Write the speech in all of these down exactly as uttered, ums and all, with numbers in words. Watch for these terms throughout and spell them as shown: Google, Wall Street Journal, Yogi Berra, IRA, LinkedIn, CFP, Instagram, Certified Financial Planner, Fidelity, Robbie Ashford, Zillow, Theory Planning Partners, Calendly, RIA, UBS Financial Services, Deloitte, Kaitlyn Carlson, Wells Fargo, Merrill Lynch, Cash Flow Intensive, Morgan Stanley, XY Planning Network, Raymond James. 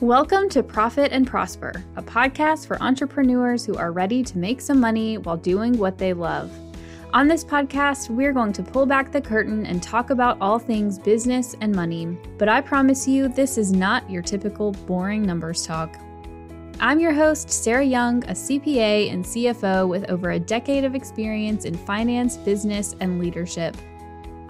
Welcome to Profit and Prosper, a podcast for entrepreneurs who are ready to make some money while doing what they love. On this podcast, we're going to pull back the curtain and talk about all things business and money, but I promise you this is not your typical boring numbers talk. I'm your host, Sarah Young, a C P A and C F O with over a decade of experience in finance, business, and leadership.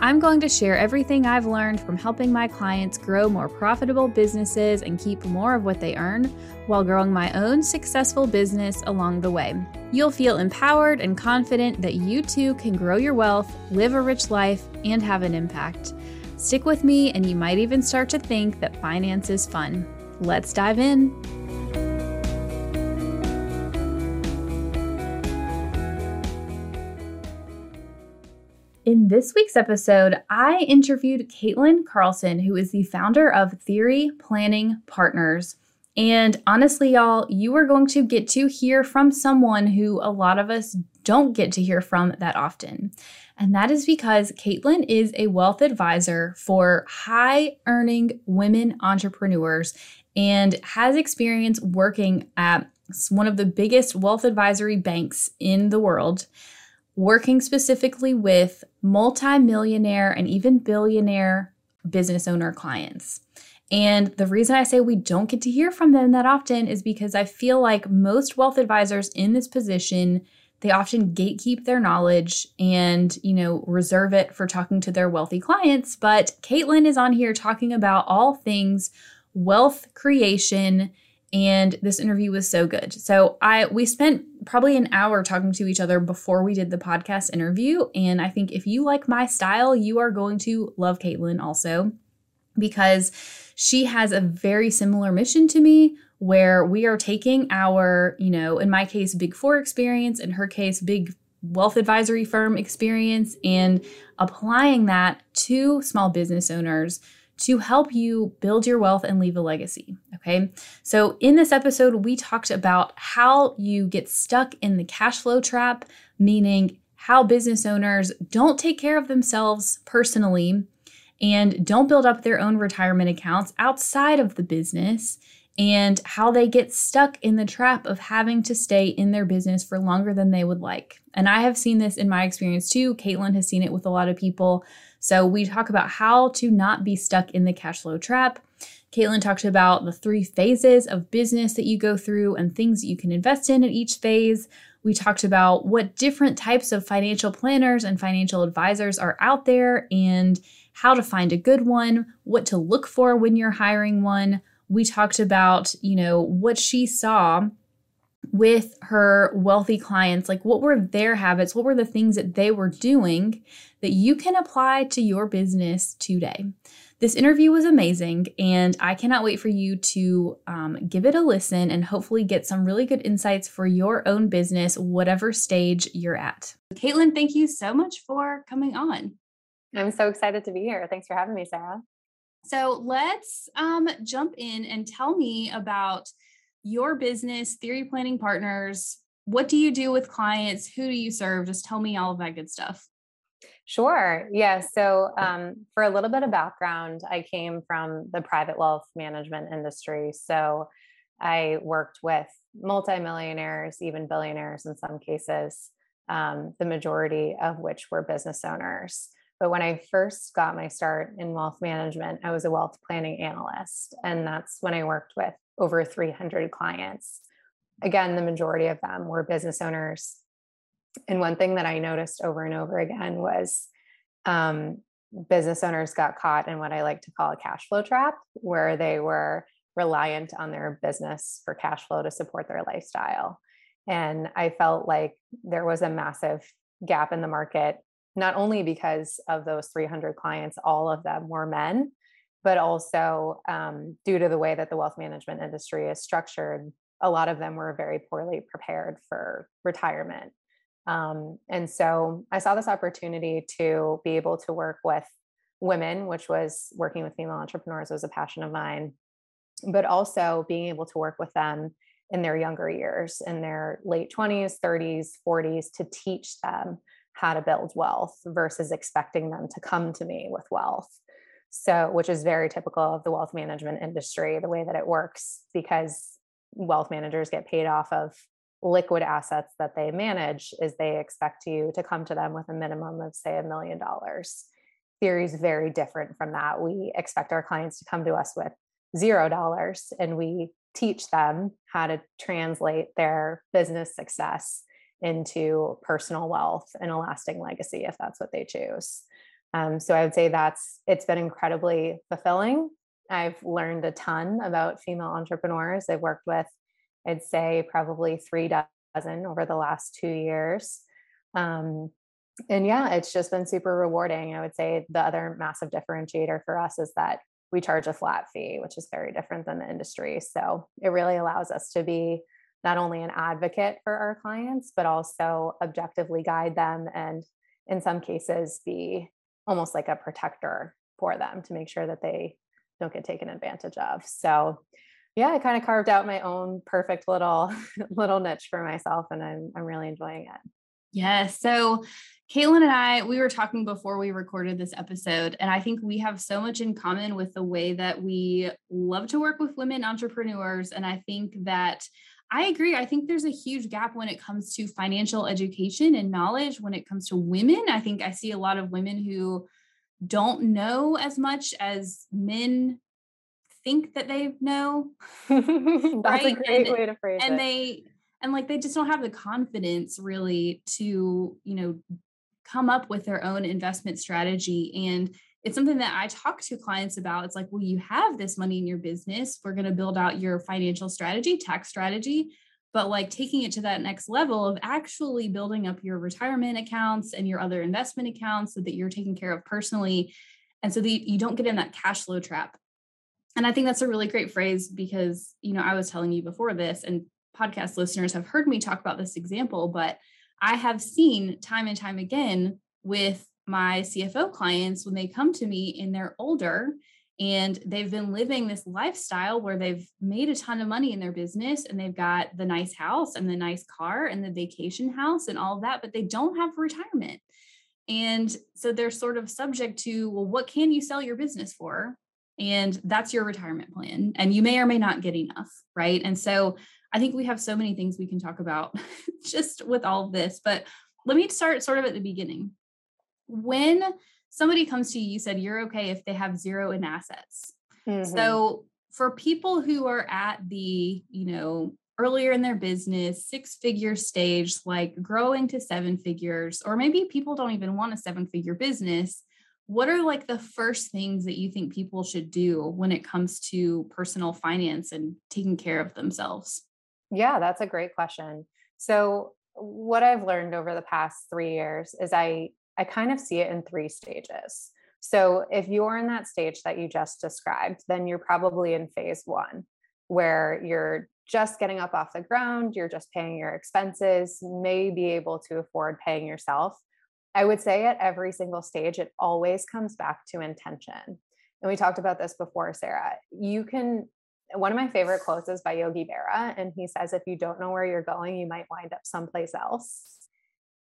I'm going to share everything I've learned from helping my clients grow more profitable businesses and keep more of what they earn while growing my own successful business along the way. You'll feel empowered and confident that you too can grow your wealth, live a rich life, and have an impact. Stick with me and you might even start to think that finance is fun. Let's dive in. In this week's episode, I interviewed Kaitlyn Carlson, who is the founder of Theory Planning Partners. And honestly, y'all, you are going to get to hear from someone who a lot of us don't get to hear from that often. And that is because Kaitlyn is a wealth advisor for high-earning women entrepreneurs and has experience working at one of the biggest wealth advisory banks in the world, working specifically with multimillionaire and even billionaire business owner clients. And the reason I say we don't get to hear from them that often is because I feel like most wealth advisors in this position, they often gatekeep their knowledge and, you know, reserve it for talking to their wealthy clients. But Kaitlyn is on here talking about all things wealth creation. And this interview was so good. So I we spent probably an hour talking to each other before we did the podcast interview. And I think if you like my style, you are going to love Kaitlyn also, because she has a very similar mission to me where we are taking our, you know, in my case, Big Four experience, in her case, big wealth advisory firm experience, and applying that to small business owners to help you build your wealth and leave a legacy, okay? So in this episode, we talked about how you get stuck in the cash flow trap, meaning how business owners don't take care of themselves personally and don't build up their own retirement accounts outside of the business, and how they get stuck in the trap of having to stay in their business for longer than they would like. And I have seen this in my experience too. Kaitlyn has seen it with a lot of people. So we talk about how to not be stuck in the cash flow trap. Kaitlyn talked about the three phases of business that you go through and things that you can invest in at each phase. We talked about what different types of financial planners and financial advisors are out there and how to find a good one, what to look for when you're hiring one. We talked about, you know, what she saw with her wealthy clients, like what were their habits, what were the things that they were doing that you can apply to your business today. This interview was amazing, and I cannot wait for you to um, give it a listen and hopefully get some really good insights for your own business, whatever stage you're at. Kaitlyn, thank you so much for coming on. I'm so excited to be here. Thanks for having me, Sarah. So let's um, jump in and tell me about your business, Theory Planning Partners. What do you do with clients? Who do you serve? Just tell me all of that good stuff. Sure. Yeah. So um, for a little bit of background, I came from the private wealth management industry. So I worked with multimillionaires, even billionaires in some cases, um, the majority of which were business owners. But when I first got my start in wealth management, I was a wealth planning analyst. And that's when I worked with over three hundred clients. Again, the majority of them were business owners. And one thing that I noticed over and over again was um, business owners got caught in what I like to call a cash flow trap, where they were reliant on their business for cash flow to support their lifestyle. And I felt like there was a massive gap in the market, not only because of those three hundred clients, all of them were men, but also um, due to the way that the wealth management industry is structured, a lot of them were very poorly prepared for retirement. Um, and so I saw this opportunity to be able to work with women, which was working with female entrepreneurs was a passion of mine, but also being able to work with them in their younger years, in their late twenties, thirties, forties, to teach them how to build wealth versus expecting them to come to me with wealth. So, which is very typical of the wealth management industry, the way that it works, because wealth managers get paid off of liquid assets that they manage, is they expect you to come to them with a minimum of, say, a million dollars. Theory is very different from that. We expect our clients to come to us with zero dollars, and we teach them how to translate their business success into personal wealth and a lasting legacy, if that's what they choose. Um, so I would say that's, it's been incredibly fulfilling. I've learned a ton about female entrepreneurs. I've worked with, I'd say, probably three dozen over the last two years. Um, and yeah, it's just been super rewarding. I would say the other massive differentiator for us is that we charge a flat fee, which is very different than the industry. So it really allows us to be not only an advocate for our clients, but also objectively guide them, and in some cases be almost like a protector for them to make sure that they don't get taken advantage of. So yeah, I kind of carved out my own perfect little, little niche for myself, and I'm, I'm really enjoying it. Yes. So Kaitlyn and I, we were talking before we recorded this episode, and I think we have so much in common with the way that we love to work with women entrepreneurs. And I think that I agree. I think there's a huge gap when it comes to financial education and knowledge when it comes to women. I think I see a lot of women who don't know as much as men think that they know. That's right? a great and, way to phrase and it. And they, and like, they just don't have the confidence really to, you know, come up with their own investment strategy. And it's something that I talk to clients about. It's like, well, you have this money in your business. We're going to build out your financial strategy, tax strategy, but like taking it to that next level of actually building up your retirement accounts and your other investment accounts so that you're taken care of personally. And so that you don't get in that cash flow trap. And I think that's a really great phrase because, you know, I was telling you before this, and podcast listeners have heard me talk about this example, but I have seen time and time again with my C F O clients when they come to me and they're older and they've been living this lifestyle where they've made a ton of money in their business and they've got the nice house and the nice car and the vacation house and all that, but they don't have retirement. And so they're sort of subject to, well, what can you sell your business for? And that's your retirement plan. And you may or may not get enough, right? And so I think we have so many things we can talk about just with all of this, but let me start sort of at the beginning. When somebody comes to you, you said you're okay if they have zero in assets. Mm-hmm. So for people who are at the, you know, earlier in their business, six figure stage, like growing to seven figures, or maybe people don't even want a seven figure business, what are like the first things that you think people should do when it comes to personal finance and taking care of themselves? Yeah, that's a great question. So what I've learned over the past three years is I, I kind of see it in three stages. So if you're in that stage that you just described, then you're probably in phase one, where you're just getting up off the ground, you're just paying your expenses, may be able to afford paying yourself. I would say at every single stage, it always comes back to intention. And we talked about this before, Sarah. You can One of my favorite quotes is by Yogi Berra, and he says, if you don't know where you're going, you might wind up someplace else.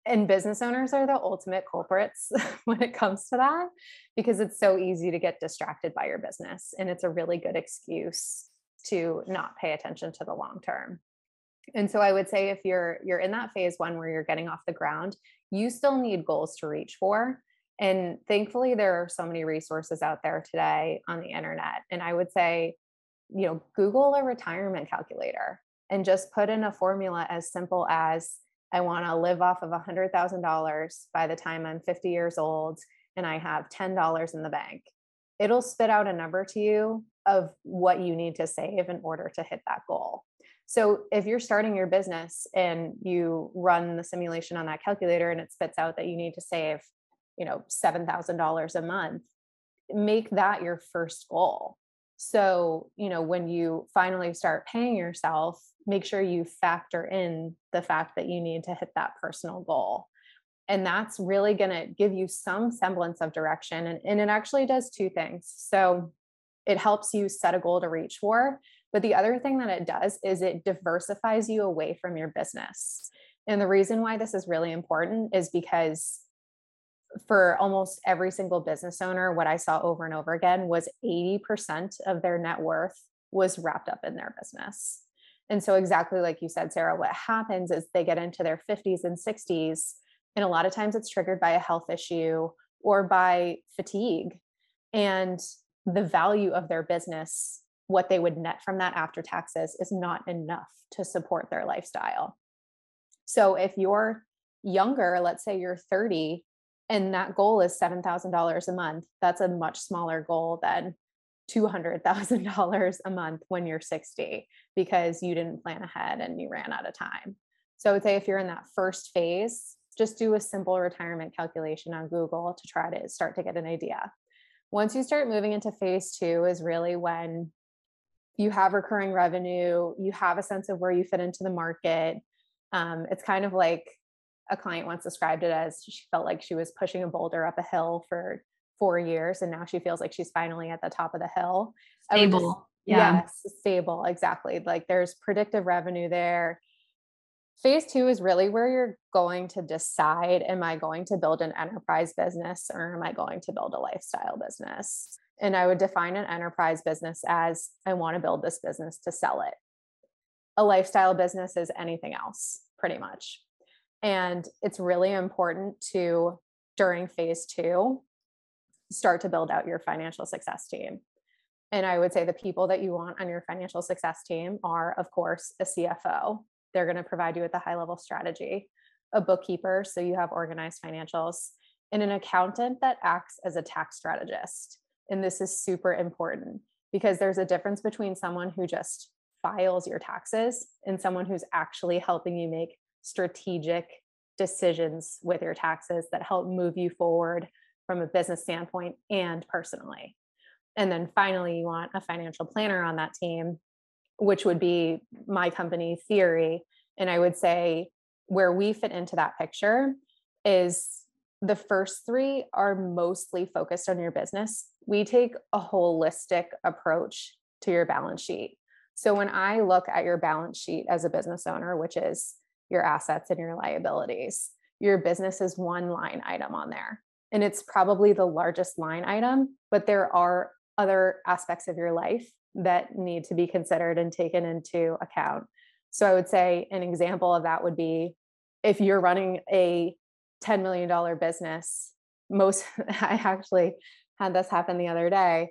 And business owners are the ultimate culprits when it comes to that, because it's so easy to get distracted by your business. And it's a really good excuse to not pay attention to the long term. And so I would say if you're you're in that phase one where you're getting off the ground, you still need goals to reach for. And thankfully, there are so many resources out there today on the internet. And I would say, you know, Google a retirement calculator and just put in a formula as simple as, I want to live off of one hundred thousand dollars by the time I'm fifty years old and I have ten dollars in the bank. It'll spit out a number to you of what you need to save in order to hit that goal. So if you're starting your business and you run the simulation on that calculator and it spits out that you need to save, you know, seven thousand dollars a month, make that your first goal. So, you know, when you finally start paying yourself, make sure you factor in the fact that you need to hit that personal goal. And that's really going to give you some semblance of direction. And, and it actually does two things. So it helps you set a goal to reach for. But the other thing that it does is it diversifies you away from your business. And the reason why this is really important is because for almost every single business owner, what I saw over and over again was eighty percent of their net worth was wrapped up in their business. And so exactly like you said, Sarah, what happens is they get into their fifties and sixties, and a lot of times it's triggered by a health issue or by fatigue. And the value of their business, what they would net from that after taxes, is not enough to support their lifestyle. So if you're younger, let's say you're thirty, and that goal is seven thousand dollars a month, that's a much smaller goal than two hundred thousand dollars a month when you're sixty, because you didn't plan ahead and you ran out of time. So I would say if you're in that first phase, just do a simple retirement calculation on Google to try to start to get an idea. Once you start moving into phase two is really when you have recurring revenue, you have a sense of where you fit into the market. Um, it's kind of like a client once described it as, she felt like she was pushing a boulder up a hill for four years. And now she feels like she's finally at the top of the hill. Stable. Just, yeah. Yes, stable. Exactly. Like there's predictive revenue there. Phase two is really where you're going to decide, am I going to build an enterprise business or am I going to build a lifestyle business? And I would define an enterprise business as, I want to build this business to sell it. A lifestyle business is anything else, pretty much. And it's really important to, during phase two, start to build out your financial success team. And I would say the people that you want on your financial success team are, of course, a C F O. They're going to provide you with a high level strategy, a bookkeeper, so you have organized financials, and an accountant that acts as a tax strategist. And this is super important because there's a difference between someone who just files your taxes and someone who's actually helping you make strategic decisions with your taxes that help move you forward from a business standpoint and personally. And then finally, you want a financial planner on that team, which would be my company, Theory. And I would say where we fit into that picture is the first three are mostly focused on your business. We take a holistic approach to your balance sheet. So when I look at your balance sheet as a business owner, which is your assets and your liabilities, your business is one line item on there. And it's probably the largest line item, but there are other aspects of your life that need to be considered and taken into account. So I would say an example of that would be if you're running a ten million dollars business. Most, I actually had this happen the other day.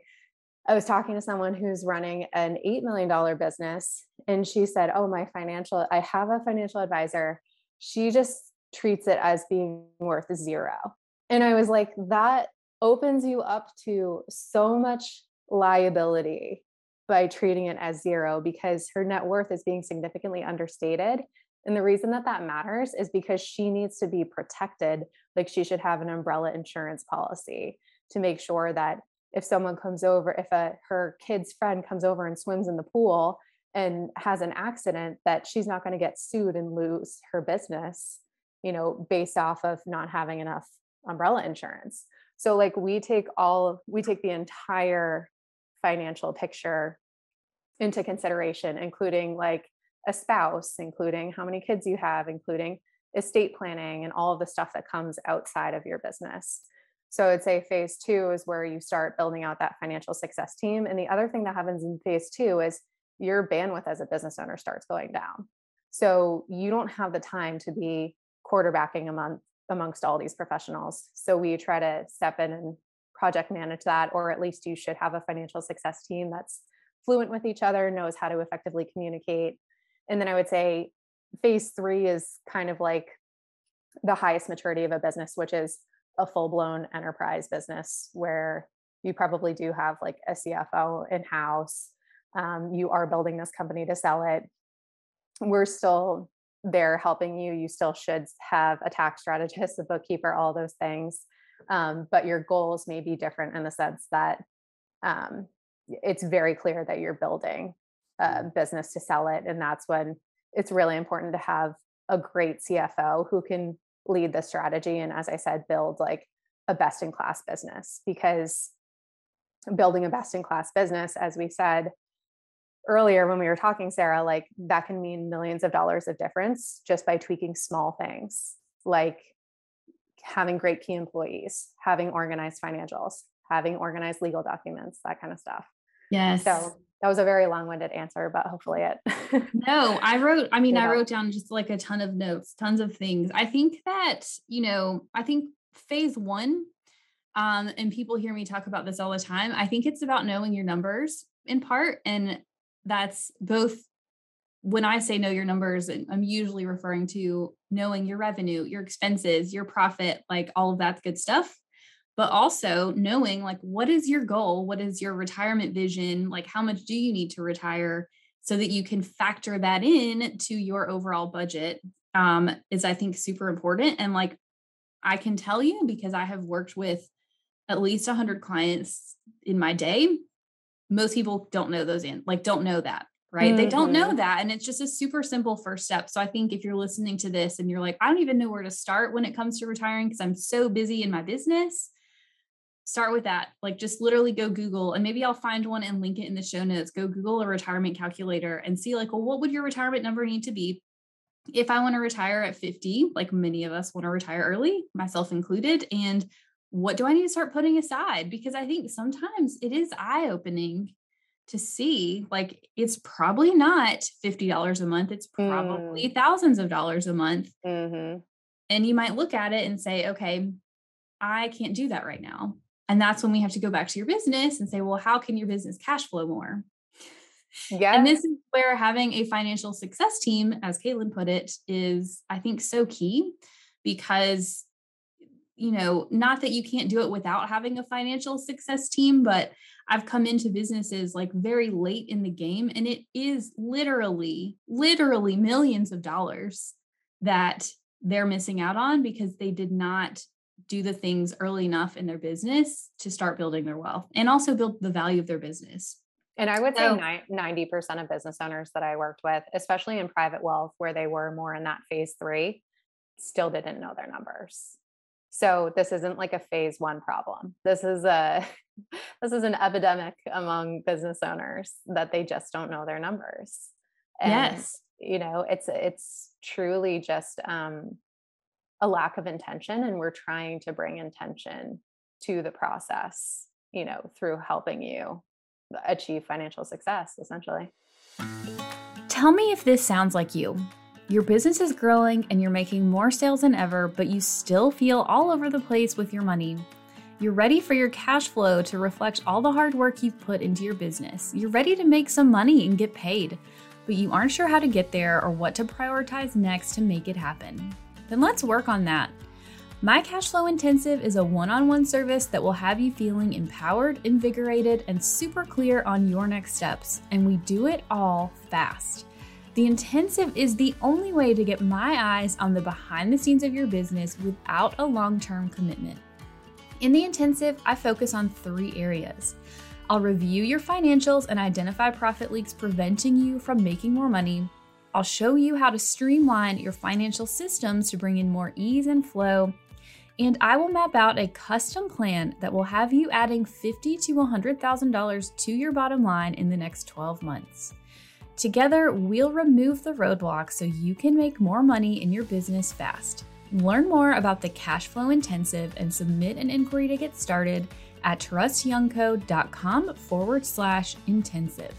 I was talking to someone who's running an eight million dollars business, and she said, oh, my financial, I have a financial advisor. She just treats it as being worth zero. And I was like, that opens you up to so much liability by treating it as zero, because her net worth is being significantly understated. And the reason that that matters is because she needs to be protected. Like she should have an umbrella insurance policy to make sure that if someone comes over, if a, her kid's friend comes over and swims in the pool and has an accident, that she's not going to get sued and lose her business, you know, based off of not having enough umbrella insurance. So like we take all, we take the entire financial picture into consideration, including like a spouse, including how many kids you have, including estate planning and all of the stuff that comes outside of your business. So I'd say phase two is where you start building out that financial success team. And the other thing that happens in phase two is your bandwidth as a business owner starts going down. So you don't have the time to be quarterbacking among, amongst all these professionals. So we try to step in and project manage that, or at least you should have a financial success team that's fluent with each other, knows how to effectively communicate. And then I would say phase three is kind of like the highest maturity of a business, which is a full-blown enterprise business where you probably do have like a C F O in-house. Um, you are building this company to sell it. We're still there helping you. You still should have a tax strategist, a bookkeeper, all those things. Um, but your goals may be different in the sense that um, it's very clear that you're building a business to sell it. And that's when it's really important to have a great C F O who can lead the strategy. And as I said, build like a best-in-class business, because building a best-in-class business, as we said earlier, when we were talking, Sarah, like that can mean millions of dollars of difference just by tweaking small things like having great key employees, having organized financials, having organized legal documents, that kind of stuff. Yes. So that was a very long-winded answer, but hopefully it. No, I wrote, I mean, yeah. I wrote down just like a ton of notes, tons of things. I think that, you know, I think phase one, um, and people hear me talk about this all the time. I think it's about knowing your numbers in part. And that's both, when I say know your numbers, I'm usually referring to knowing your revenue, your expenses, your profit, like all of that good stuff. But also knowing like, what is your goal? What is your retirement vision? Like how much do you need to retire so that you can factor that in to your overall budget um, is I think super important. And like, I can tell you because I have worked with at least a hundred clients in my day. Most people don't know those in like, don't know that, right? Mm-hmm. They don't know that. And it's just a super simple first step. So I think if you're listening to this and you're like, I don't even know where to start when it comes to retiring because I'm so busy in my business. Start with that. Like just literally go Google and maybe I'll find one and link it in the show notes. Go Google a retirement calculator and see like, well, what would your retirement number need to be? If I want to retire at fifty, like many of us want to retire early, myself included. And what do I need to start putting aside? Because I think sometimes it is eye-opening to see like, it's probably not fifty dollars a month. It's probably mm. thousands of dollars a month. Mm-hmm. And you might look at it and say, okay, I can't do that right now. And that's when we have to go back to your business and say, well, how can your business cash flow more? Yeah. And this is where having a financial success team, as Kaitlyn put it, is, I think, so key because, you know, not that you can't do it without having a financial success team, but I've come into businesses like very late in the game and it is literally, literally millions of dollars that they're missing out on because they did not do the things early enough in their business to start building their wealth and also build the value of their business. And I would so, say ninety percent of business owners that I worked with, especially in private wealth, where they were more in that phase three, still didn't know their numbers. So this isn't like a phase one problem. This is a, this is an epidemic among business owners that they just don't know their numbers. And, yes. you know, it's, it's truly just, um, a lack of intention. And we're trying to bring intention to the process, you know, through helping you achieve financial success, essentially. Tell me if this sounds like you. Your business is growing and you're making more sales than ever, but you still feel all over the place with your money. You're ready for your cash flow to reflect all the hard work you've put into your business. You're ready to make some money and get paid, but you aren't sure how to get there or what to prioritize next to make it happen. Then let's work on that. My Cash Flow Intensive is a one-on-one service that will have you feeling empowered, invigorated, and super clear on your next steps. And we do it all fast. The intensive is the only way to get my eyes on the behind the scenes of your business without a long-term commitment. In the intensive, I focus on three areas. I'll review your financials and identify profit leaks preventing you from making more money. I'll show you how to streamline your financial systems to bring in more ease and flow. And I will map out a custom plan that will have you adding fifty thousand dollars to one hundred thousand dollars to your bottom line in the next twelve months. Together, we'll remove the roadblocks so you can make more money in your business fast. Learn more about the Cash Flow Intensive and submit an inquiry to get started at trustyoungco.com forward slash intensive.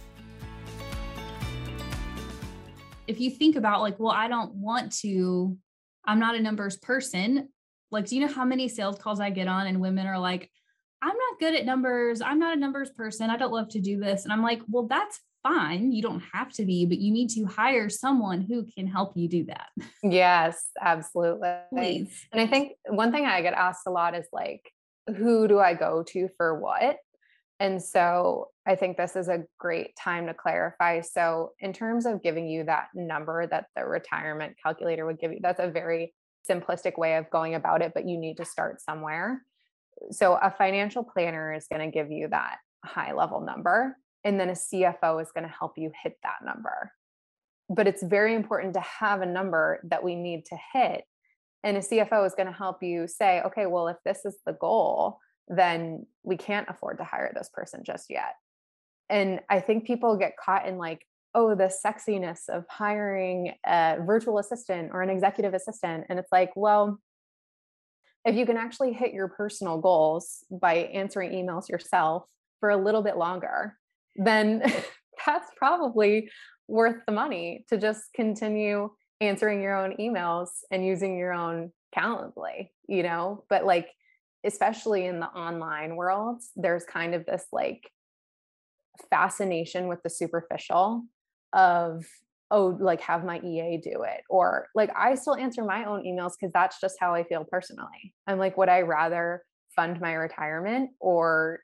If you think about like, well, I don't want to, I'm not a numbers person. Like, do you know how many sales calls I get on and women are like, I'm not good at numbers. I'm not a numbers person. I don't love to do this. And I'm like, well, that's fine. You don't have to be, but you need to hire someone who can help you do that. Yes, absolutely. Please. And I think one thing I get asked a lot is like, who do I go to for what? And so I think this is a great time to clarify. So in terms of giving you that number that the retirement calculator would give you, that's a very simplistic way of going about it, but you need to start somewhere. So a financial planner is going to give you that high level number, and then a C F O is going to help you hit that number. But it's very important to have a number that we need to hit. And a C F O is going to help you say, okay, well, if this is the goal, then we can't afford to hire this person just yet. And I think people get caught in like, oh, the sexiness of hiring a virtual assistant or an executive assistant. And it's like, well, if you can actually hit your personal goals by answering emails yourself for a little bit longer, then that's probably worth the money to just continue answering your own emails and using your own Calendly, you know, but like, especially in the online world, there's kind of this like fascination with the superficial of, oh, like have my E A do it. Or like, I still answer my own emails because that's just how I feel personally. I'm like, would I rather fund my retirement or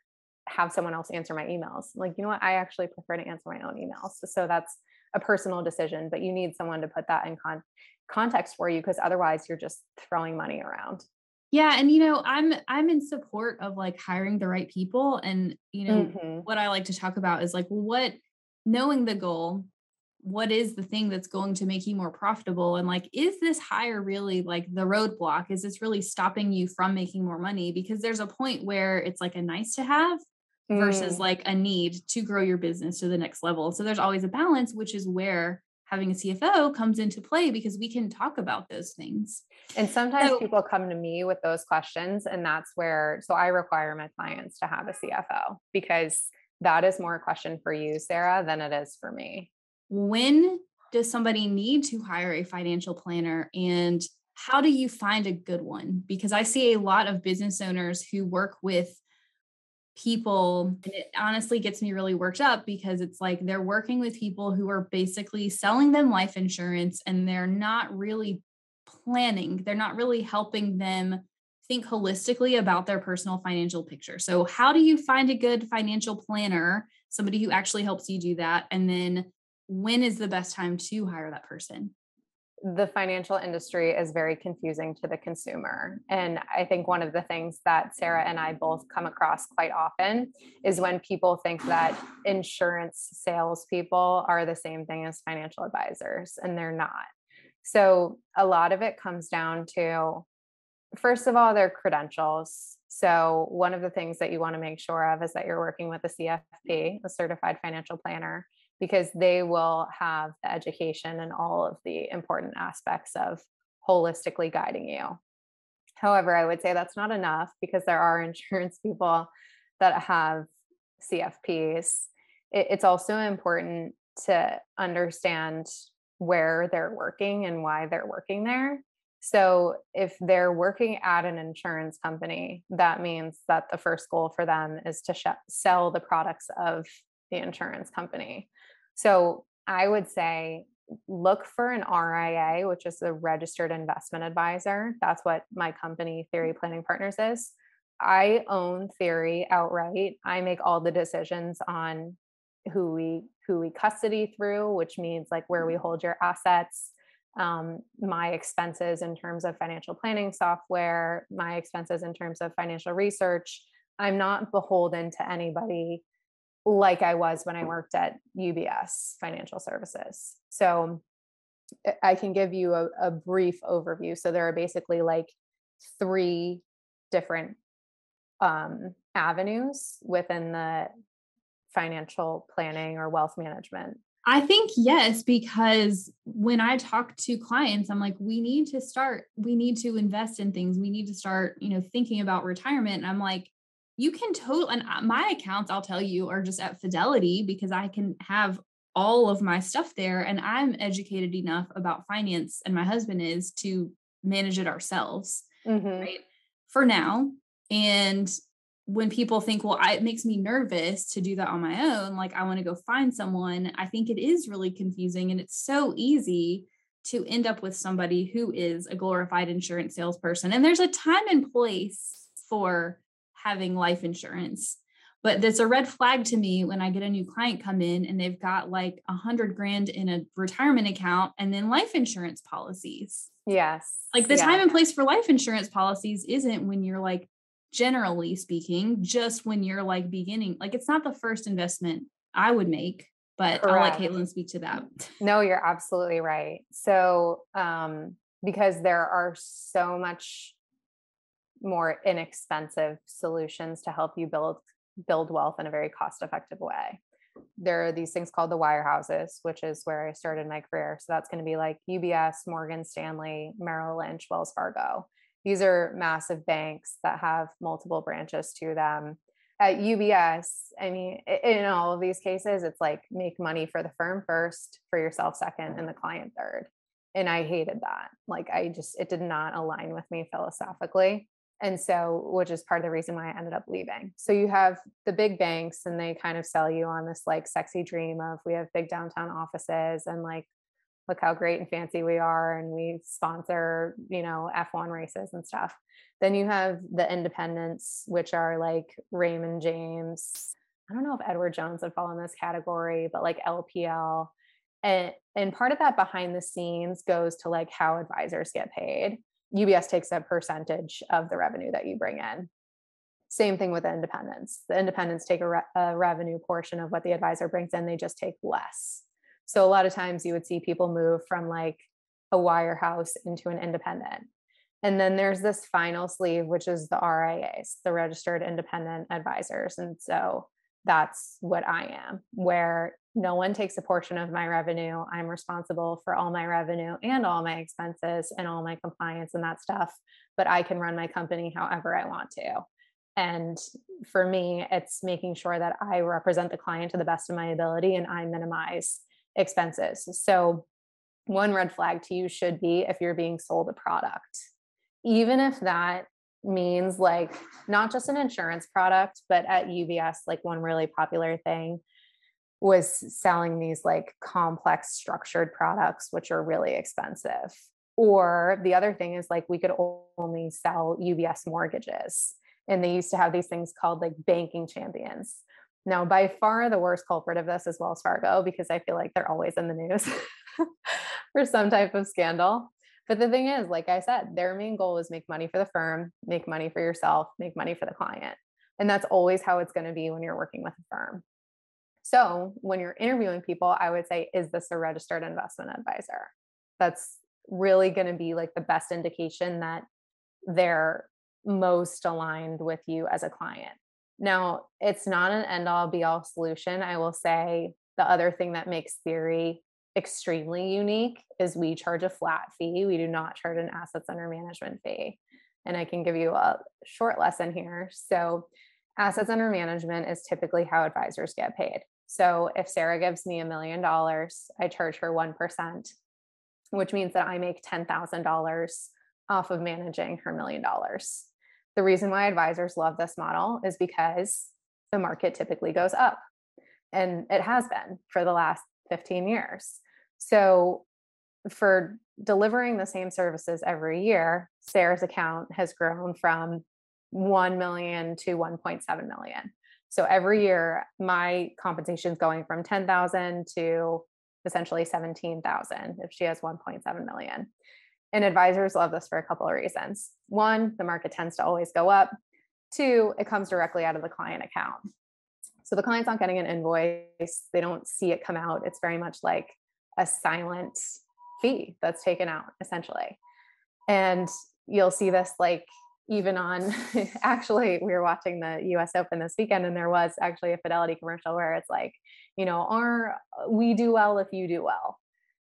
have someone else answer my emails? I'm like, you know what? I actually prefer to answer my own emails. So that's a personal decision, but you need someone to put that in con- context for you, because otherwise you're just throwing money around. Yeah. And, you know, I'm, I'm in support of like hiring the right people. And, you know, mm-hmm. what I like to talk about is like, what, knowing the goal, what is the thing that's going to make you more profitable? And like, is this hire really like the roadblock? Is this really stopping you from making more money? Because there's a point where it's like a nice to have mm. versus like a need to grow your business to the next level. So there's always a balance, which is where having a C F O comes into play, because we can talk about those things. And sometimes so, people come to me with those questions, and that's where, so I require my clients to have a C F O, because that is more a question for you, Sarah, than it is for me. When does somebody need to hire a financial planner, and how do you find a good one? Because I see a lot of business owners who work with people, and it honestly gets me really worked up, because it's like they're working with people who are basically selling them life insurance, and they're not really planning. They're not really helping them think holistically about their personal financial picture. So how do you find a good financial planner, somebody who actually helps you do that? And then when is the best time to hire that person? The financial industry is very confusing to the consumer. And I think one of the things that Sarah and I both come across quite often is when people think that insurance salespeople are the same thing as financial advisors, and they're not. So a lot of it comes down to, first of all, their credentials. So one of the things that you want to make sure of is that you're working with a C F P, a certified financial planner, because they will have the education and all of the important aspects of holistically guiding you. However, I would say that's not enough, because there are insurance people that have C F Ps. It's also important to understand where they're working and why they're working there. So if they're working at an insurance company, that means that the first goal for them is to sh- sell the products of the insurance company. So I would say, look for an R I A, which is a registered investment advisor. That's what my company, Theory Planning Partners, is. I own Theory outright. I make all the decisions on who we who we custody through, which means like where we hold your assets, um, my expenses in terms of financial planning software, my expenses in terms of financial research. I'm not beholden to anybody like I was when I worked at U B S Financial Services. So I can give you a, a brief overview. So there are basically like three different um, avenues within the financial planning or wealth management. I think yes, because when I talk to clients, I'm like, we need to start, we need to invest in things. We need to start, you know, thinking about retirement. And I'm like, you can totally, and my accounts, I'll tell you, are just at Fidelity, because I can have all of my stuff there, and I'm educated enough about finance, and my husband is, to manage it ourselves, mm-hmm. right? For now. And when people think, well, I, it makes me nervous to do that on my own, like I want to go find someone, I think it is really confusing, and it's so easy to end up with somebody who is a glorified insurance salesperson. And there's a time and place for having life insurance, but that's a red flag to me when I get a new client come in and they've got like a hundred grand in a retirement account and then life insurance policies. Yes. Like the yeah. time and place for life insurance policies isn't when you're like, generally speaking, just when you're like beginning, like it's not the first investment I would make, but correct. I'll let Kaitlyn speak to that. No, you're absolutely right. So, um, because there are so much more inexpensive solutions to help you build build wealth in a very cost-effective way. There are these things called the wirehouses, which is where I started my career. So that's going to be like U B S, Morgan Stanley, Merrill Lynch, Wells Fargo. These are massive banks that have multiple branches to them. At U B S, I mean, in all of these cases, it's like make money for the firm first, for yourself second, and the client third. And I hated that. Like, I just, it did not align with me philosophically. And so, which is part of the reason why I ended up leaving. So you have the big banks, and they kind of sell you on this like sexy dream of, we have big downtown offices and like, look how great and fancy we are. And we sponsor, you know, F one races and stuff. Then you have the independents, which are like Raymond James. I don't know if Edward Jones would fall in this category, but like L P L. And, and part of that behind the scenes goes to like how advisors get paid. U B S takes a percentage of the revenue that you bring in. Same thing with the independents. The independents take a, re- a revenue portion of what the advisor brings in. They just take less. So a lot of times you would see people move from like a wirehouse into an independent. And then there's this final sleeve, which is the R I As, the registered independent advisors. And so that's what I am, where no one takes a portion of my revenue. I'm responsible for all my revenue and all my expenses and all my compliance and that stuff, but I can run my company however I want to. And for me, it's making sure that I represent the client to the best of my ability and I minimize expenses. So one red flag to you should be if you're being sold a product, even if that means like not just an insurance product, but at U B S, like one really popular thing was selling these like complex structured products, which are really expensive. Or the other thing is like, we could only sell U B S mortgages. And they used to have these things called like banking champions. Now, by far the worst culprit of this is Wells Fargo, because I feel like they're always in the news for some type of scandal. But the thing is, like I said, their main goal is make money for the firm, make money for yourself, make money for the client. And that's always how it's going to be when you're working with a firm. So when you're interviewing people, I would say, is this a registered investment advisor? That's really going to be like the best indication that they're most aligned with you as a client. Now, it's not an end-all be-all solution. I will say the other thing that makes Theory extremely unique is we charge a flat fee. We do not charge an assets under management fee. And I can give you a short lesson here. So assets under management is typically how advisors get paid. So if Sarah gives me a million dollars, I charge her one percent, which means that I make ten thousand dollars off of managing her million dollars. The reason why advisors love this model is because the market typically goes up, and it has been for the last fifteen years. So for delivering the same services every year, Sarah's account has grown from one million to one point seven million. So every year, my compensation is going from ten thousand to essentially seventeen thousand if she has one point seven million. And advisors love this for a couple of reasons. One, the market tends to always go up. Two, it comes directly out of the client account. So the client's not getting an invoice. They don't see it come out. It's very much like a silent fee that's taken out, essentially. And you'll see this like even on, actually, we were watching the U S Open this weekend, and there was actually a Fidelity commercial where it's like, you know, are we do well if you do well?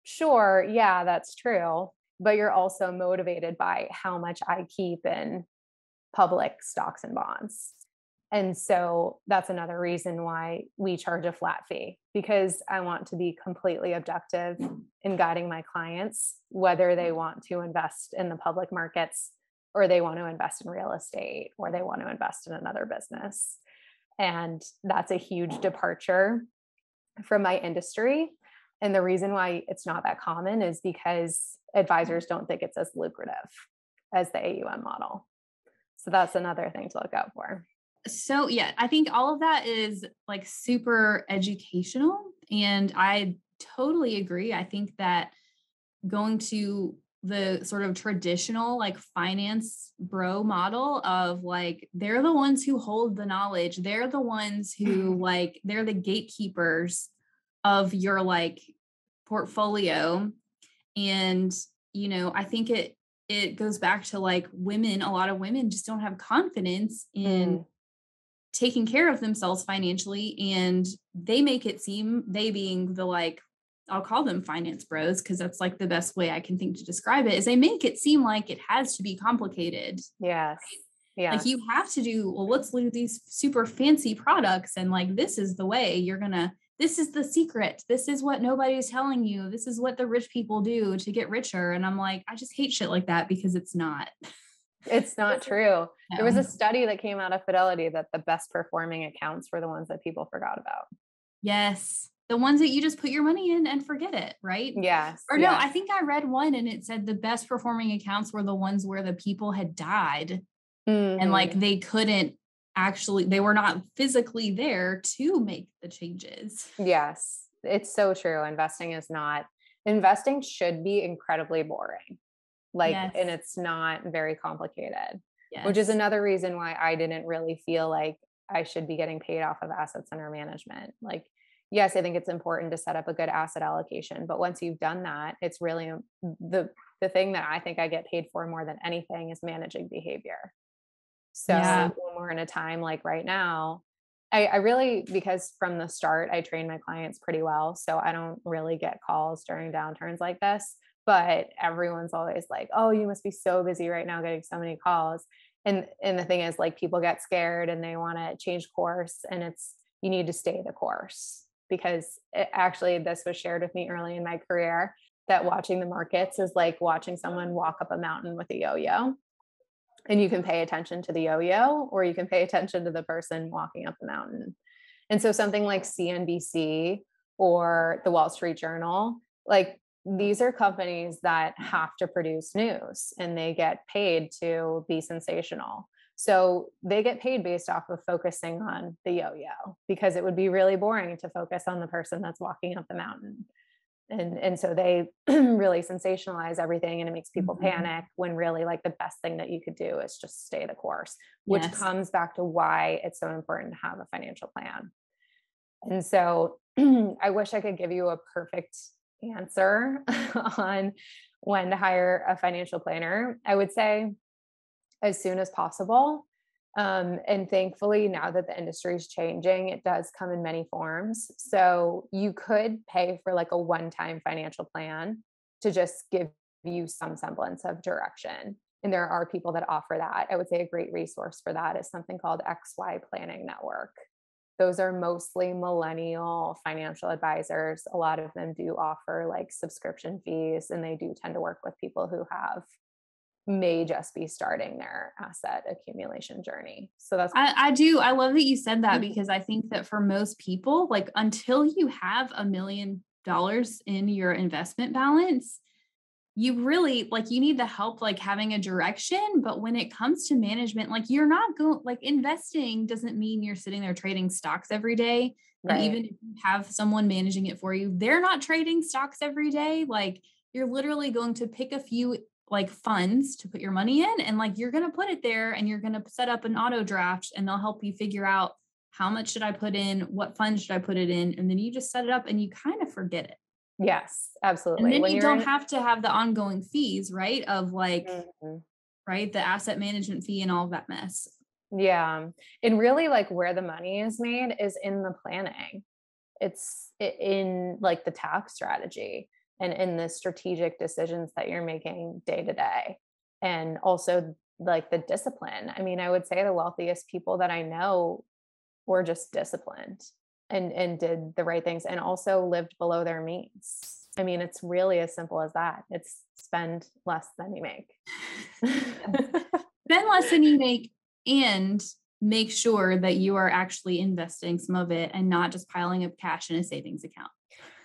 Sure, yeah, that's true. But you're also motivated by how much I keep in public stocks and bonds. And so that's another reason why we charge a flat fee, because I want to be completely objective in guiding my clients, whether they want to invest in the public markets or they want to invest in real estate or they want to invest in another business. And that's a huge departure from my industry. And the reason why it's not that common is because advisors don't think it's as lucrative as the A U M model. So that's another thing to look out for. So yeah, I think all of that is like super educational. And I totally agree. I think that going to the sort of traditional like finance bro model of like, they're the ones who hold the knowledge. They're the ones who like, they're the gatekeepers of your like portfolio. And, you know, I think it, it goes back to like women, a lot of women just don't have confidence in mm. taking care of themselves financially. And they make it seem, they being the like I'll call them finance bros, because that's like the best way I can think to describe it, is they make it seem like it has to be complicated. Yes. Yeah. Like you have to do, well, let's look at these super fancy products. And like, this is the way you're going to, this is the secret. This is what nobody's telling you. This is what the rich people do to get richer. And I'm like, I just hate shit like that, because it's not. It's not true. No. There was a study that came out of Fidelity that the best performing accounts were the ones that people forgot about. Yes. The ones that you just put your money in and forget it, right? Yes. Or no, yes. I think I read one and it said the best performing accounts were the ones where the people had died mm-hmm. and like they couldn't actually, they were not physically there to make the changes. Yes. It's so true. Investing is not, investing should be incredibly boring. Like, yes. And it's not very complicated, yes. which is another reason why I didn't really feel like I should be getting paid off of assets under management. Like, yes, I think it's important to set up a good asset allocation, but once you've done that, it's really the, the thing that I think I get paid for more than anything is managing behavior. So yeah. when we're in a time like right now, I, I really, because from the start, I train my clients pretty well. So I don't really get calls during downturns like this, but everyone's always like, oh, you must be so busy right now getting so many calls. And, and the thing is like, people get scared and they want to change course, and it's, you need to stay the course, because it, actually this was shared with me early in my career that watching the markets is like watching someone walk up a mountain with a yo-yo, and you can pay attention to the yo-yo or you can pay attention to the person walking up the mountain. And so something like C N B C or the Wall Street Journal, like these are companies that have to produce news and they get paid to be sensational. So they get paid based off of focusing on the yo-yo, because it would be really boring to focus on the person that's walking up the mountain. And, and so they really sensationalize everything, and it makes people mm-hmm. panic when really like the best thing that you could do is just stay the course, which yes. comes back to why it's so important to have a financial plan. And so I wish I could give you a perfect answer on when to hire a financial planner. I would say as soon as possible. Um, and thankfully, now that the industry is changing, it does come in many forms. So you could pay for like a one-time financial plan to just give you some semblance of direction. And there are people that offer that. I would say a great resource for that is something called X Y Planning Network. Those are mostly millennial financial advisors. A lot of them do offer like subscription fees, and they do tend to work with people who have may just be starting their asset accumulation journey. So that's, I, I do. I love that you said that, because I think that for most people, like until you have a million dollars in your investment balance, you really like, you need the help, like having a direction. But when it comes to management, like you're not going, like investing doesn't mean you're sitting there trading stocks every day. Right. And even if you have someone managing it for you, they're not trading stocks every day. Like you're literally going to pick a few like funds to put your money in, and like, you're going to put it there, and you're going to set up an auto draft, and they'll help you figure out how much should I put in, what fund should I put it in? And then you just set it up and you kind of forget it. Yes, absolutely. And then when you don't in- have to have the ongoing fees, right? Of like, mm-hmm. right. The asset management fee and all of that mess. Yeah. And really like where the money is made is in the planning. It's in like the tax strategy, and in the strategic decisions that you're making day to day, and also like the discipline. I mean, I would say the wealthiest people that I know were just disciplined and, and did the right things, and also lived below their means. I mean, it's really as simple as that. It's spend less than you make. Spend less than you make, and make sure that you are actually investing some of it and not just piling up cash in a savings account.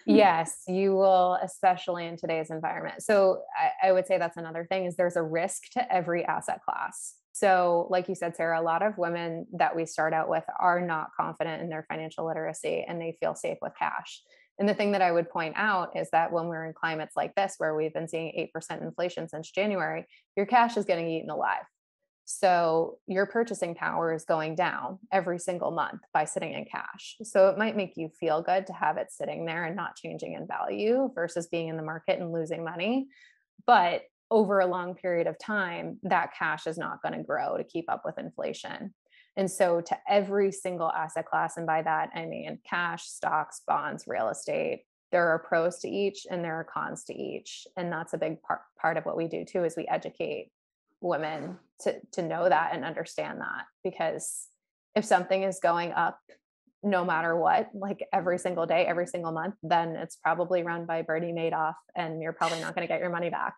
Yes, you will, especially in today's environment. So I, I would say that's another thing, is there's a risk to every asset class. So like you said, Sarah, a lot of women that we start out with are not confident in their financial literacy, and they feel safe with cash. And the thing that I would point out is that when we're in climates like this, where we've been seeing eight percent inflation since January, your cash is getting eaten alive. So your purchasing power is going down every single month by sitting in cash. So it might make you feel good to have it sitting there and not changing in value versus being in the market and losing money. But over a long period of time, that cash is not going to grow to keep up with inflation. And so to every single asset class, and by that, I mean cash, stocks, bonds, real estate, there are pros to each and there are cons to each. And that's a big part, part of what we do too, is we educate women to, to know that and understand that, because if something is going up, no matter what, like every single day, every single month, then it's probably run by Bernie Madoff and you're probably not going to get your money back.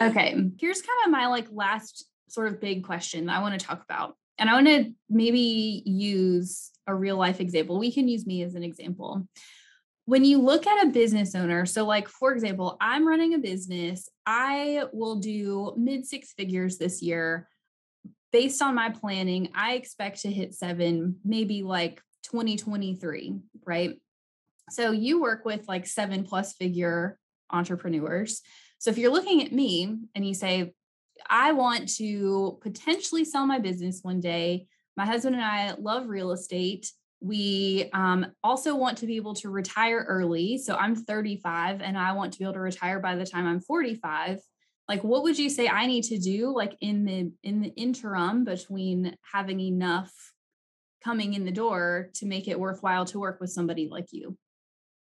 Okay. Here's kind of my like last sort of big question that I want to talk about. And I want to maybe use a real life example. We can use me as an example. When you look at a business owner, so like, for example, I'm running a business, I will do mid six figures this year. Based on my planning, I expect to hit seven, maybe like twenty twenty-three, right? So you work with like seven plus figure entrepreneurs. So if you're looking at me and you say, I want to potentially sell my business one day. My husband and I love real estate. We um, also want to be able to retire early. So I'm thirty-five and I want to be able to retire by the time I'm forty-five. Like, what would you say I need to do like in the, in the interim between having enough coming in the door to make it worthwhile to work with somebody like you?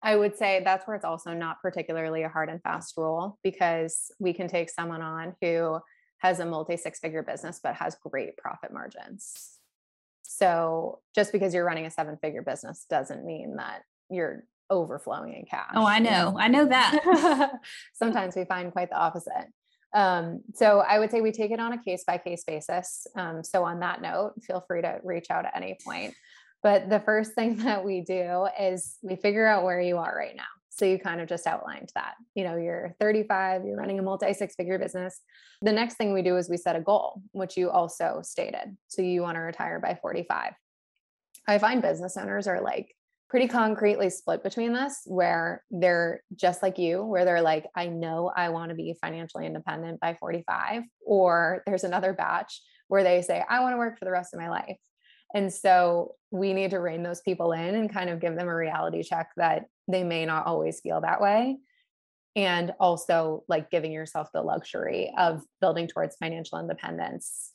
I would say that's where it's also not particularly a hard and fast rule, because we can take someone on who has a multi six figure business, but has great profit margins. So just because you're running a seven figure business doesn't mean that you're overflowing in cash. Oh, I know. I know that. Sometimes we find quite the opposite. Um, so I would say we take it on a case by case basis. Um, so on that note, feel free to reach out at any point. But the first thing that we do is we figure out where you are right now. So you kind of just outlined that, you know, you're thirty-five, you're running a multi six figure business. The next thing we do is we set a goal, which you also stated. So you want to retire by forty-five. I find business owners are like pretty concretely split between this, where they're just like you, where they're like, I know I want to be financially independent by forty-five, or there's another batch where they say, I want to work for the rest of my life. And so we need to rein those people in and kind of give them a reality check that they may not always feel that way. And also like giving yourself the luxury of building towards financial independence.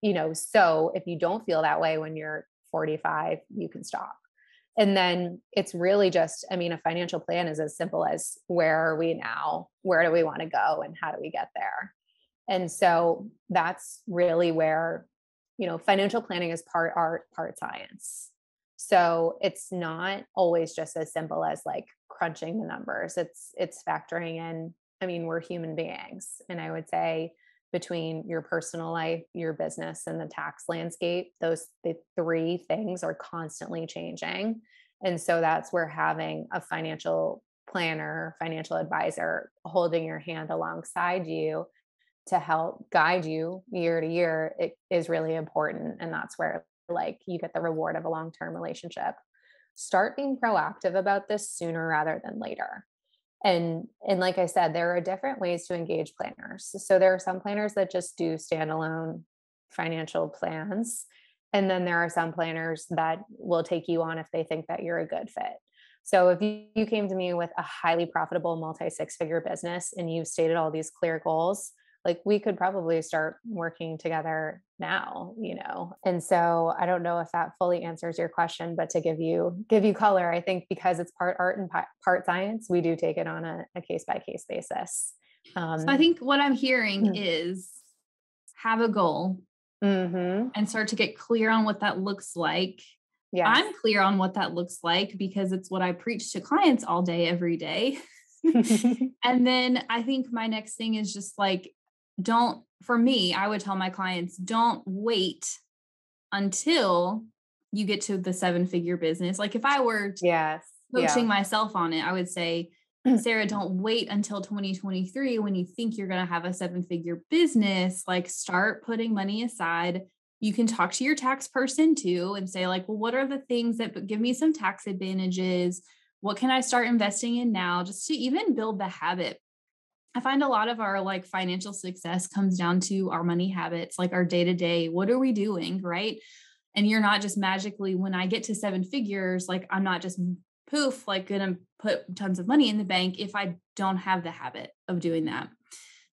You know, so if you don't feel that way when you're forty-five, you can stop. And then it's really just, I mean, a financial plan is as simple as where are we now? Where do we want to go? And how do we get there? And so that's really where, you know, financial planning is part art, part science. So it's not always just as simple as like crunching the numbers. It's, it's factoring in, I mean, we're human beings. And I would say between your personal life, your business, and the tax landscape, those the three things are constantly changing. And so that's where having a financial planner, financial advisor holding your hand alongside you to help guide you year to year, it is really important. And that's where like you get the reward of a long-term relationship. Start being proactive about this sooner rather than later. And, and like I said, there are different ways to engage planners. So there are some planners that just do standalone financial plans. And then there are some planners that will take you on if they think that you're a good fit. So if you, you came to me with a highly profitable multi six figure business and you've stated all these clear goals, like we could probably start working together now, you know? And so I don't know if that fully answers your question, but to give you, give you color, I think because it's part art and part science, we do take it on a, a case by case basis. Um, so I think what I'm hearing mm-hmm. is have a goal mm-hmm. and start to get clear on what that looks like. Yes. I'm clear on what that looks like because it's what I preach to clients all day, every day. And then I think my next thing is just like, Don't, for me, I would tell my clients, don't wait until you get to the seven figure business. Like if I were yes, coaching yeah. myself on it, I would say, Sarah, don't wait until twenty twenty-three when you think you're going to have a seven figure business. Like start putting money aside. You can talk to your tax person too and say like, well, what are the things that give me some tax advantages? What can I start investing in now? Just to even build the habit. I find a lot of our like financial success comes down to our money habits, like our day to day, what are we doing? Right. And you're not just magically, when I get to seven figures, like I'm not just poof, like going to put tons of money in the bank if I don't have the habit of doing that.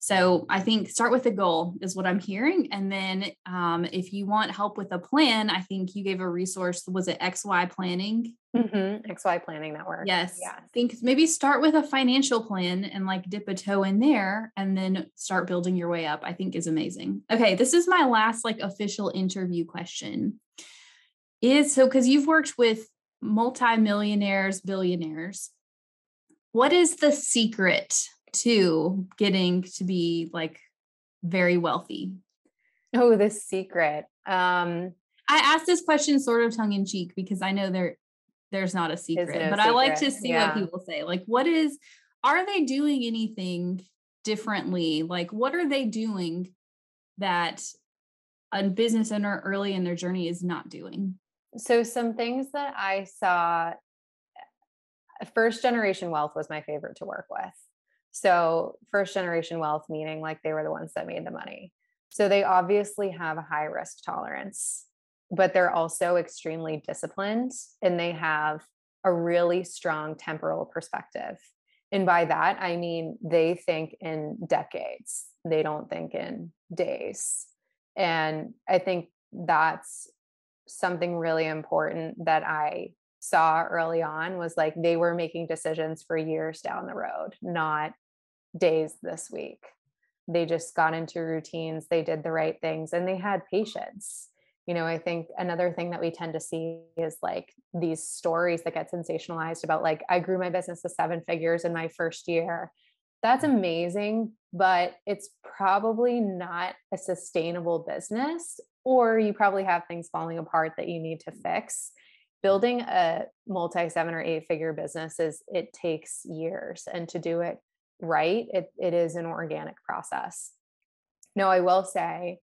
So I think start with the goal is what I'm hearing. And then um, if you want help with a plan, I think you gave a resource. Was it X Y Planning Mm-hmm. X Y Planning Network. Yes. Yeah. I think maybe start with a financial plan and like dip a toe in there and then start building your way up, I think is amazing. Okay. This is my last like official interview question is so, cause you've worked with multimillionaires, billionaires. What is the secret to getting to be like very wealthy? Oh, the secret. Um, I asked this question sort of tongue in cheek because I know there there's not a secret, no but secret. I like to see yeah. what people say. Like, what is, are they doing anything differently? Like, what are they doing that a business owner early in their journey is not doing? So some things that I saw, first generation wealth was my favorite to work with. So first generation wealth, meaning like they were the ones that made the money. So they obviously have a high risk tolerance, but they're also extremely disciplined and they have a really strong temporal perspective. And by that, I mean, they think in decades, they don't think in days. And I think that's something really important that I saw early on was like, they were making decisions for years down the road, not days this week. They just got into routines, they did the right things, and they had patience. You know, I think another thing that we tend to see is like these stories that get sensationalized about like, I grew my business to seven figures in my first year. That's amazing, but it's probably not a sustainable business, or you probably have things falling apart that you need to fix. Building a multi seven or eight figure business is, it takes years, and to do it right, it it is an organic process. Now, I will say,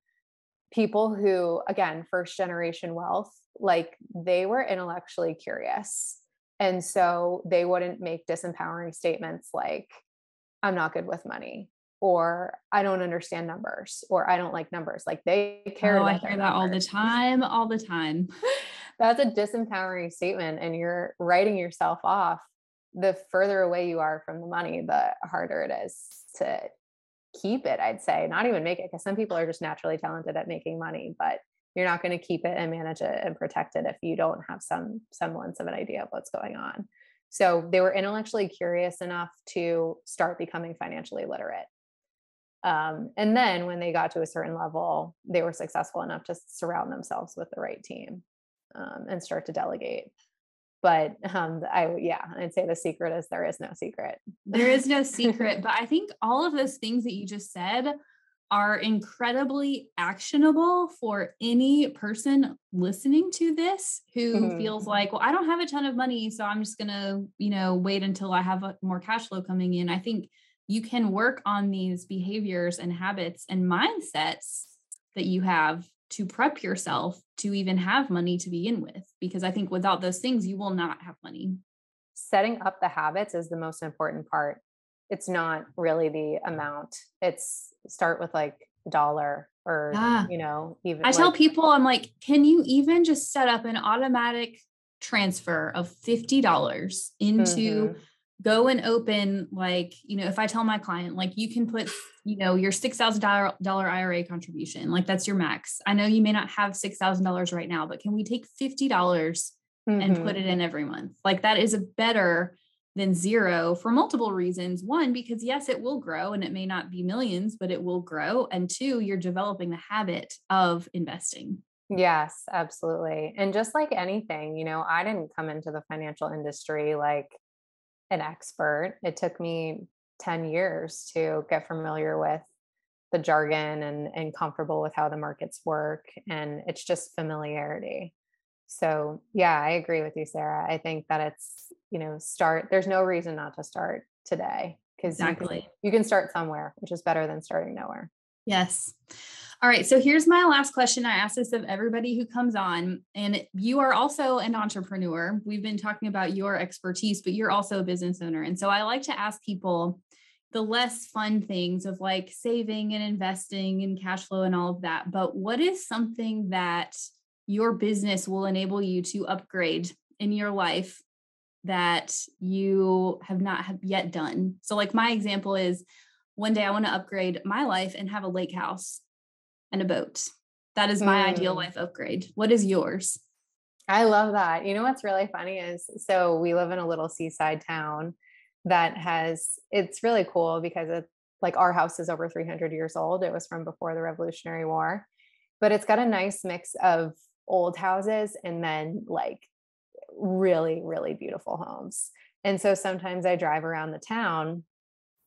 people who, again, first generation wealth, like they were intellectually curious. And so they wouldn't make disempowering statements like, I'm not good with money, or I don't understand numbers, or I don't like numbers. Like they care. Oh, about I hear their that numbers. all the time, all the time. That's a disempowering statement, and you're writing yourself off. The further away you are from the money, the harder it is to keep it, I'd say, not even make it, because some people are just naturally talented at making money, but you're not going to keep it and manage it and protect it if you don't have some semblance of an idea of what's going on. So they were intellectually curious enough to start becoming financially literate. Um, and then when they got to a certain level, they were successful enough to surround themselves with the right team um, and start to delegate. But um, I, yeah, I'd say the secret is there is no secret. There is no secret, but I think all of those things that you just said are incredibly actionable for any person listening to this who mm-hmm. feels like, well, I don't have a ton of money, so I'm just going to, you know, wait until I have a, more cash flow coming in. I think you can work on these behaviors and habits and mindsets that you have to prep yourself to even have money to begin with, because I think without those things, you will not have money. Setting up the habits is the most important part. It's not really the amount. It's start with like a dollar or, ah. you know, even I like- tell people, I'm like, can you even just set up an automatic transfer of fifty dollars into mm-hmm. go and open, like, you know, if I tell my client, like, you can put, you know, your six thousand dollars I R A contribution, like that's your max. I know you may not have six thousand dollars right now, but can we take fifty dollars mm-hmm. and put it in every month? Like that is a better than zero for multiple reasons. One, because yes, it will grow and it may not be millions, but it will grow. And two, you're developing the habit of investing. Yes, absolutely. And just like anything, you know, I didn't come into the financial industry like an expert. It took me ten years to get familiar with the jargon and, and comfortable with how the markets work. And it's just familiarity. So yeah, I agree with you, Sarah. I think that it's, you know, start, there's no reason not to start today, because exactly. you can, you can start somewhere, which is better than starting nowhere. Yes. All right. So here's my last question. I ask this of everybody who comes on, and you are also an entrepreneur. We've been talking about your expertise, but you're also a business owner. And so I like to ask people the less fun things of like saving and investing and cash flow and all of that. But what is something that your business will enable you to upgrade in your life that you have not have yet done? So like my example is, one day I want to upgrade my life and have a lake house and a boat. That is my mm. ideal life upgrade. What is yours? I love that. You know, what's really funny is, so we live in a little seaside town that has, it's really cool because it's like our house is over three hundred years old. It was from before the Revolutionary War, but it's got a nice mix of old houses and then like really, really beautiful homes. And so sometimes I drive around the town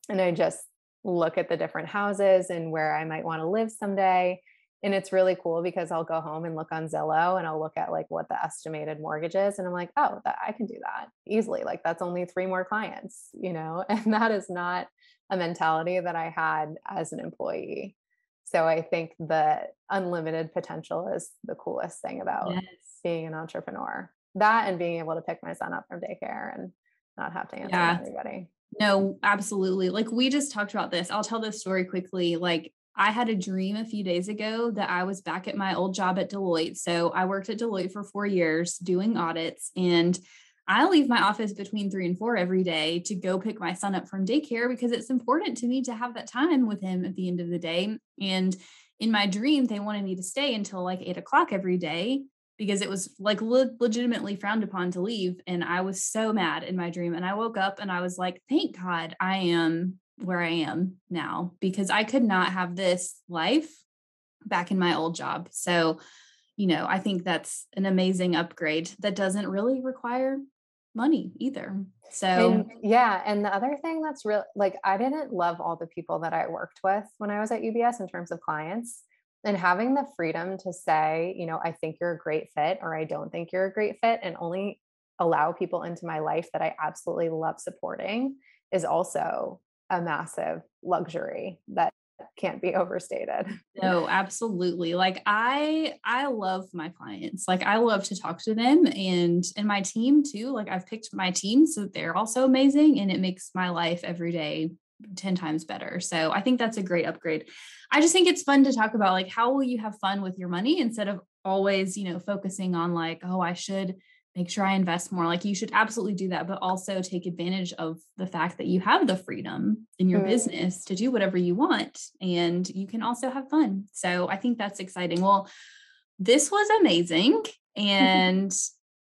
and I just look at the different houses and where I might want to live someday. And it's really cool because I'll go home and look on Zillow and I'll look at like what the estimated mortgage is. And I'm like, oh, that, I can do that easily. Like that's only three more clients, you know, and that is not a mentality that I had as an employee. So I think the unlimited potential is the coolest thing about yes. being an entrepreneur. That and being able to pick my son up from daycare and not have to answer yeah. to anybody. No, absolutely. Like we just talked about this. I'll tell this story quickly. Like I had a dream a few days ago that I was back at my old job at Deloitte. So I worked at Deloitte for four years doing audits, and I leave my office between three and four every day to go pick my son up from daycare because it's important to me to have that time with him at the end of the day. And in my dream, they wanted me to stay until like eight o'clock every day because it was like le- legitimately frowned upon to leave. And I was so mad in my dream. And I woke up and I was like, thank God I am where I am now, because I could not have this life back in my old job. So, you know, I think that's an amazing upgrade that doesn't really require money either. So, and, yeah. And the other thing that's real, like, I didn't love all the people that I worked with when I was at U B S in terms of clients, and having the freedom to say, you know, I think you're a great fit, or I don't think you're a great fit, and only allow people into my life that I absolutely love supporting is also a massive luxury that can't be overstated. No, absolutely. Like I, I love my clients. Like I love to talk to them, and, and my team too. Like I've picked my team, so they're also amazing, and it makes my life every day ten times better. So I think that's a great upgrade. I just think it's fun to talk about like, how will you have fun with your money instead of always, you know, focusing on like, oh, I should make sure I invest more. Like you should absolutely do that, but also take advantage of the fact that you have the freedom in your mm. business to do whatever you want. And you can also have fun. So I think that's exciting. Well, this was amazing. And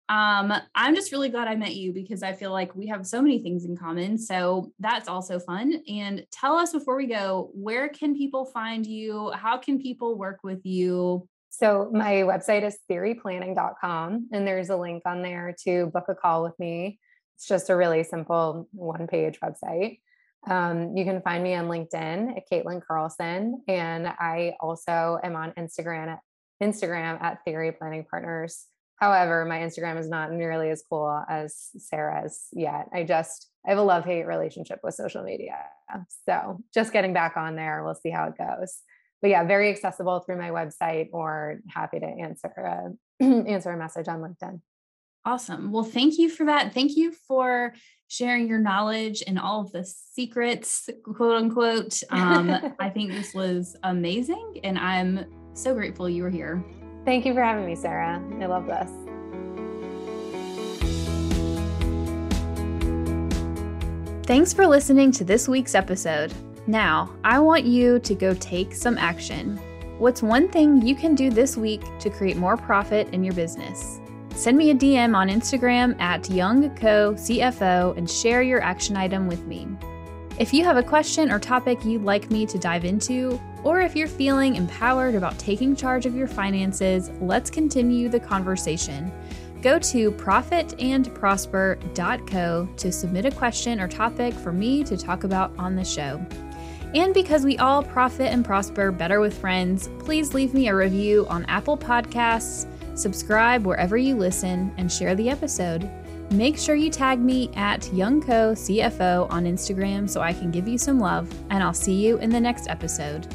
um, I'm just really glad I met you because I feel like we have so many things in common. So that's also fun. And tell us before we go, where can people find you? How can people work with you? So my website is theory planning dot com, and there's a link on there to book a call with me. It's just a really simple one-page website. Um, you can find me on LinkedIn at Kaitlyn Carlson, and I also am on Instagram at, Instagram at Theory Planning Partners. However, my Instagram is not nearly as cool as Sarah's yet. I just I have a love-hate relationship with social media, so just getting back on there. We'll see how it goes. But yeah, very accessible through my website, or happy to answer a, answer a message on LinkedIn. Awesome. Well, thank you for that. Thank you for sharing your knowledge and all of the secrets, quote unquote. Um, I think this was amazing, and I'm so grateful you were here. Thank you for having me, Sarah. I love this. Thanks for listening to this week's episode. Now, I want you to go take some action. What's one thing you can do this week to create more profit in your business? Send me a D M on Instagram at young co c f o and share your action item with me. If you have a question or topic you'd like me to dive into, or if you're feeling empowered about taking charge of your finances, let's continue the conversation. Go to profit and prosper dot co to submit a question or topic for me to talk about on the show. And because we all profit and prosper better with friends, please leave me a review on Apple Podcasts, subscribe wherever you listen, and share the episode. Make sure you tag me at young co c f o on Instagram so I can give you some love, and I'll see you in the next episode.